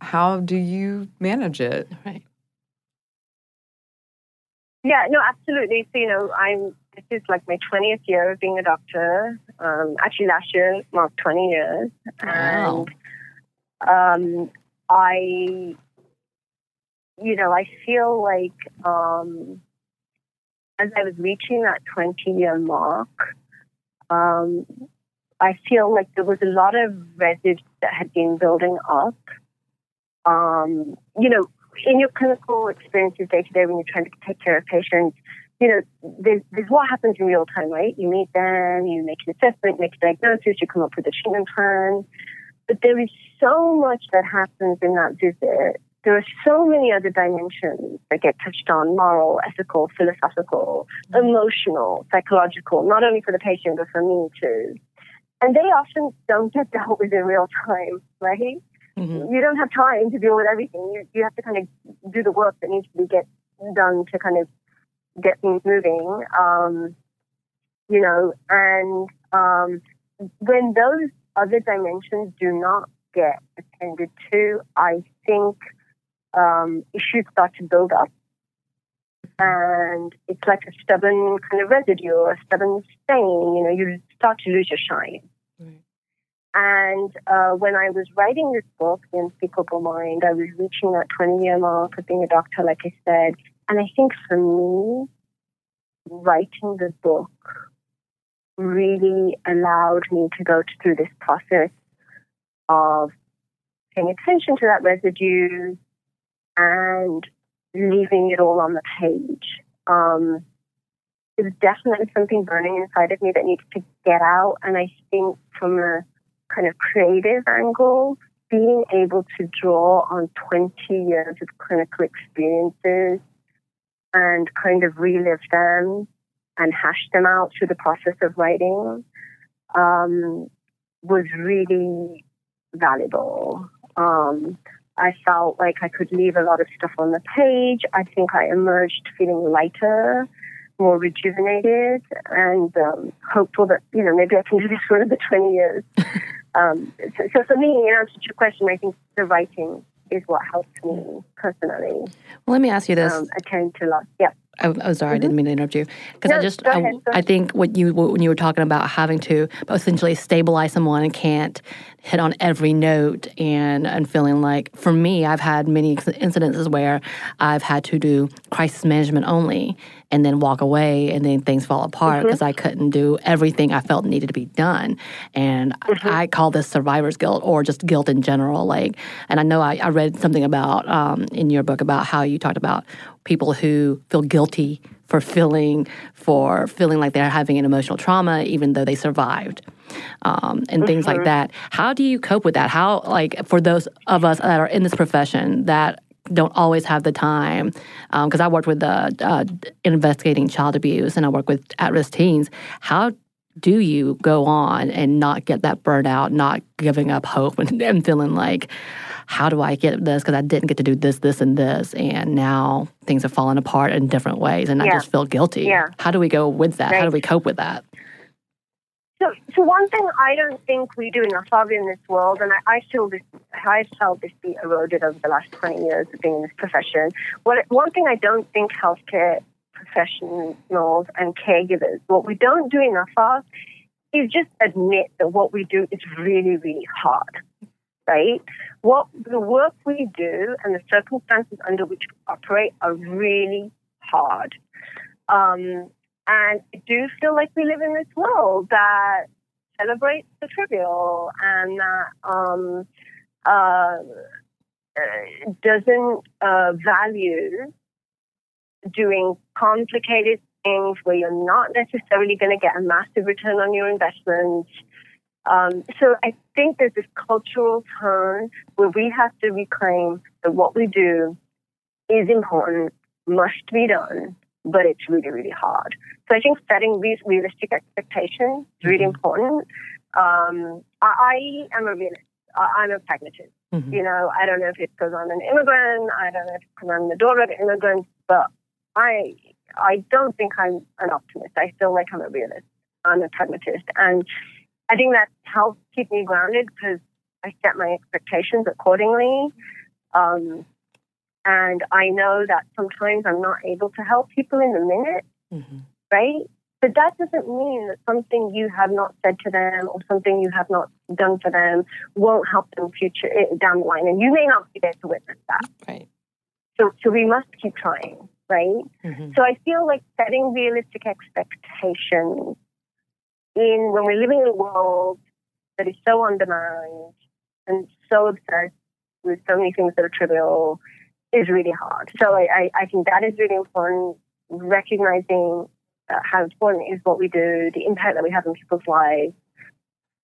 how do you manage it? Right. Yeah. No. Absolutely. So, you know, this is like my 20th year of being a doctor. Actually, last year marked 20 years, and you know, I feel like as I was reaching that 20-year mark, I feel like there was a lot of residue that had been building up. You know, in your clinical experiences day-to-day when you're trying to take care of patients, you know, there's what happens in real time, right? You meet them, you make an assessment, make a diagnosis, you come up with a treatment plan. But there is so much that happens in that visit. There are so many other dimensions that get touched on: moral, ethical, philosophical, emotional, psychological, not only for the patient, but for me too. And they often don't get dealt with in real time, right? You don't have time to deal with everything. You have to kind of do the work that needs to be done to kind of get things moving, you know, and when those other dimensions do not get attended to, I think issues start to build up, and it's like a stubborn kind of residue or a stubborn stain. You know, you start to lose your shine. And when I was writing this book, The Unspeakable Mind, I was reaching that 20-year mark of being a doctor, like I said. And I think for me, writing the book really allowed me to go through this process of paying attention to that residue and leaving it all on the page. There's definitely something burning inside of me that needs to get out. And I think from a kind of creative angle, being able to draw on 20 years of clinical experiences and kind of relive them and hash them out through the process of writing was really valuable. I felt like I could leave a lot of stuff on the page. I think I emerged feeling lighter, more rejuvenated, and hopeful that, you know, maybe I can do this for another 20 years. So for me, in answer to your question, I think the writing is what helped me personally. Well, let me ask you this. Attain to loss. Yeah. I'm sorry, I didn't mean to interrupt you. Because no, I think when you were talking about having to essentially stabilize someone and can't hit on every note and feeling like, for me, I've had many incidences where I've had to do crisis management only and then walk away and then things fall apart because I couldn't do everything I felt needed to be done. And I call this survivor's guilt or just guilt in general. And I know I read something about in your book about how you talked about people who feel guilty for feeling like they're having an emotional trauma, even though they survived, and things like that. How do you cope with that? How, for those of us that are in this profession that don't always have the time, because I worked with investigating child abuse and I work with at-risk teens, how do you go on and not get that burnout, not giving up hope and feeling like, how do I get this? Because I didn't get to do this, and this, and now things are falling apart in different ways, and I just feel guilty. Yeah. How do we go with that? Right. How do we cope with that? So one thing I don't think we do enough of in this world, and I felt this be eroded over the last 20 years of being in this profession. One thing I don't think healthcare professionals and caregivers, what we don't do enough of is just admit that what we do is really, really hard. Right? What the work we do and the circumstances under which we operate are really hard. And I do feel like we live in this world that celebrates the trivial and that doesn't value doing complicated things where you're not necessarily going to get a massive return on your investment. So I think there's this cultural turn where we have to reclaim that what we do is important, must be done, but it's really, really hard. So I think setting these realistic expectations is really important. I am a realist. I'm a pragmatist. You know, I don't know if it's because I'm an immigrant. I don't know if it's because I'm the daughter of an immigrant, but I don't think I'm an optimist. I feel like I'm a realist. I'm a pragmatist. And I think that helps keep me grounded because I set my expectations accordingly. And I know that sometimes I'm not able to help people in the minute, right? But that doesn't mean that something you have not said to them or something you have not done for them won't help them down the line. And you may not be there to witness that. Right. So we must keep trying, right? So I feel like setting realistic expectations when we're living in a world that is so undermined and so obsessed with so many things that are trivial is really hard. So I think that is really important, recognizing how important is what we do, the impact that we have on people's lives.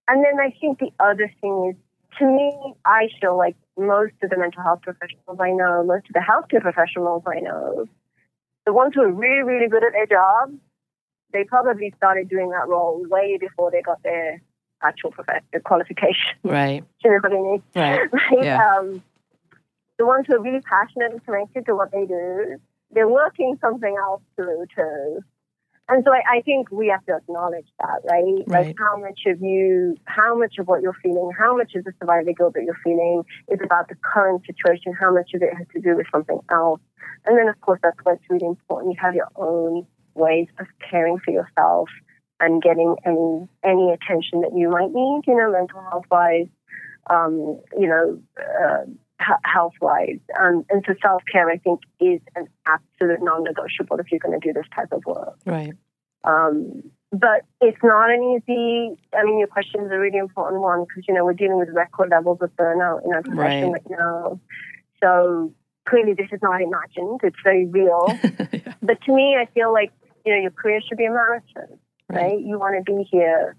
And then I think the other thing is, to me, I feel like most of the mental health professionals I know, most of the healthcare professionals I know, the ones who are really, really good at their job, they probably started doing that role way before they got their actual qualification. Right. Do you know what I mean? Right. Yeah. The ones who are really passionate and connected to what they do, they're working something else through too. And so I think we have to acknowledge that, right? Like how much of what you're feeling, how much of the survivor guilt that you're feeling is about the current situation, how much of it has to do with something else. And then, of course, that's why it's really important you have your own ways of caring for yourself and getting any attention that you might need, you know, mental health-wise, you know, health-wise. And so self-care, I think, is an absolute non-negotiable if you're going to do this type of work. Right. But it's not an easy... I mean, your question is a really important one because, you know, we're dealing with record levels of burnout in our profession right now. So clearly this is not imagined. It's very real. Yeah. But to me, I feel like, you know, your career should be a marathon, right? You want to be here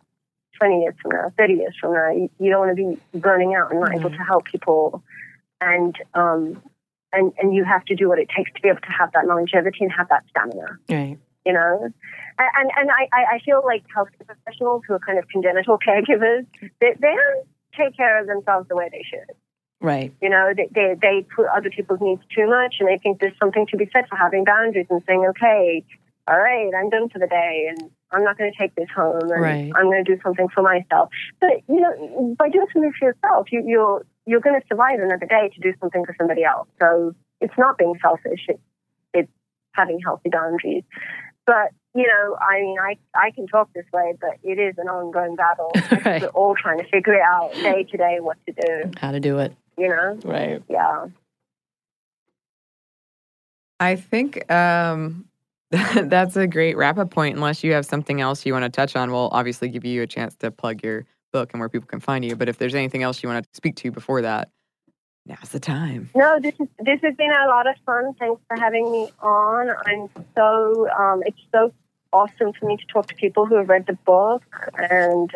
20 years from now, 30 years from now. You don't want to be burning out and not able to help people. And and you have to do what it takes to be able to have that longevity and have that stamina. Right. You know, and I feel like healthcare professionals who are kind of congenital caregivers, they don't take care of themselves the way they should. Right. You know, they put other people's needs too much, and I think there's something to be said for having boundaries and saying, okay, all right, I'm done for the day, and I'm not going to take this home, and right. I'm going to do something for myself. But, you know, by doing something for yourself, you're going to survive another day to do something for somebody else. So it's not being selfish. It's having healthy boundaries. But, you know, I mean, I can talk this way, but it is an ongoing battle. Right. We're all trying to figure out day to day what to do. How to do it. You know? Right. Yeah. I think that's a great wrap-up point, unless you have something else you want to touch on. We'll obviously give you a chance to plug your book and where people can find you. But if there's anything else you want to speak to before that, now's the time. No, this has been a lot of fun. Thanks for having me on. I'm so it's so awesome for me to talk to people who have read the book, and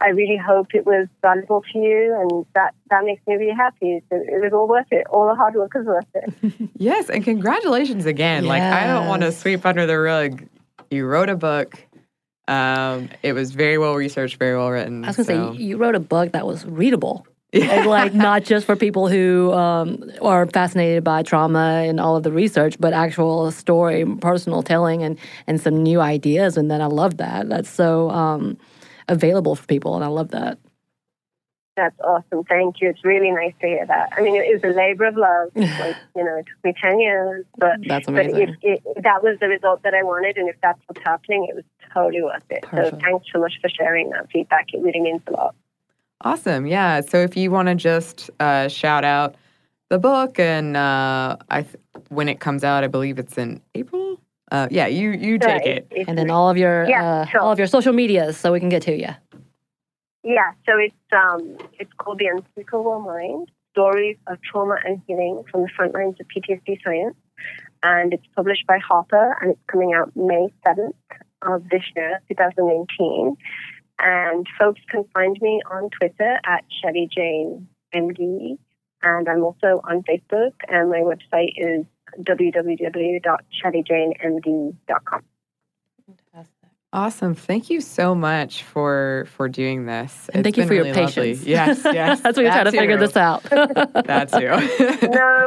I really hope it was valuable to you, and that makes me really happy. So it was all worth it. All the hard work is worth it. Yes, and congratulations again. Yes. Like, I don't want to sweep under the rug. You wrote a book. It was very well researched, very well written. I was going to say, you wrote a book that was readable. Yeah. Like, not just for people who are fascinated by trauma and all of the research, but actual story, personal telling, and some new ideas. And then I love that. That's so available for people, and I love that. That's awesome. Thank you. It's really nice to hear that. I mean, it was a labor of love. Like, you know, it took me 10 years, but that was the result that I wanted, and if that's what's happening, it was totally worth it. Perfect. So thanks so much for sharing that feedback. It really means a lot. Awesome. Yeah. So if you want to just shout out the book, and when it comes out, I believe it's in April. You take it. And then all of your all of your social medias, so we can get to you. Yeah, so it's called The Unspeakable Mind, Stories of Trauma and Healing from the Front Lines of PTSD Science. And it's published by Harper, and it's coming out May 7th of this year, 2019. And folks can find me on Twitter at Shaili Jain MD. And I'm also on Facebook, and my website is www.shailijainmd.com. Awesome. Thank you so much for doing this. And thank you for your patience. Yes, yes. That's what you're trying to figure this out. That's you. No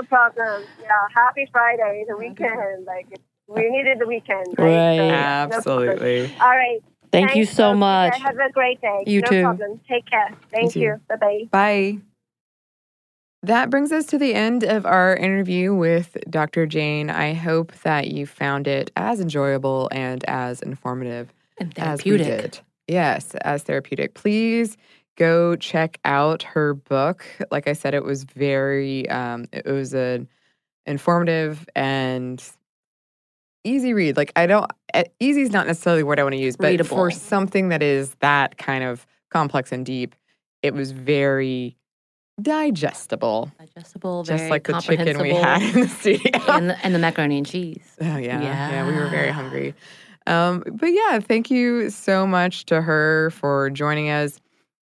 problem. Yeah, happy Friday, the weekend. Like, we needed the weekend. Right. So, absolutely. No. All right. Thanks you so much. Have a great day. You too. No problem. Take care. Thank you. Bye-bye. Bye. That brings us to the end of our interview with Dr. Jain. I hope that you found it as enjoyable and as informative and therapeutic. As we did. Yes, as therapeutic. Please go check out her book. Like I said, it was very, it was an informative and easy read. Like, easy is not necessarily the word I want to use, but readable. For something that is that kind of complex and deep, it was very digestible, just like the chicken we had in the studio, and the macaroni and cheese. Oh yeah, we were very hungry. But yeah, thank you so much to her for joining us.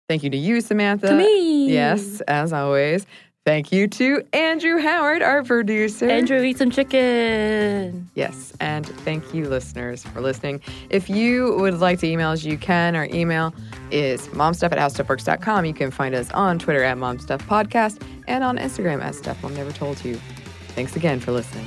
Thank you to you, Samantha. To me, yes, as always. Thank you to Andrew Howard, our producer. Andrew, eat some chicken. Yes, and thank you, listeners, for listening. If you would like to email us, you can. Our email is momstuff@howstuffworks.com. You can find us on Twitter at momstuffpodcast and on Instagram at stuffmomnevertoldyou. Thanks again for listening.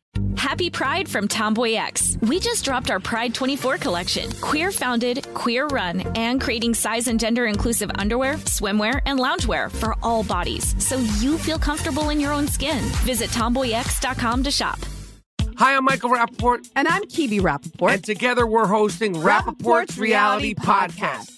Happy Pride from Tomboy X. We just dropped our Pride 24 collection. Queer founded, queer run, and creating size and gender inclusive underwear, swimwear, and loungewear for all bodies. So you feel comfortable in your own skin. Visit tomboyx.com to shop. Hi, I'm Michael Rappaport. And I'm Kiwi Rappaport. And together we're hosting Rappaport's Reality Podcast.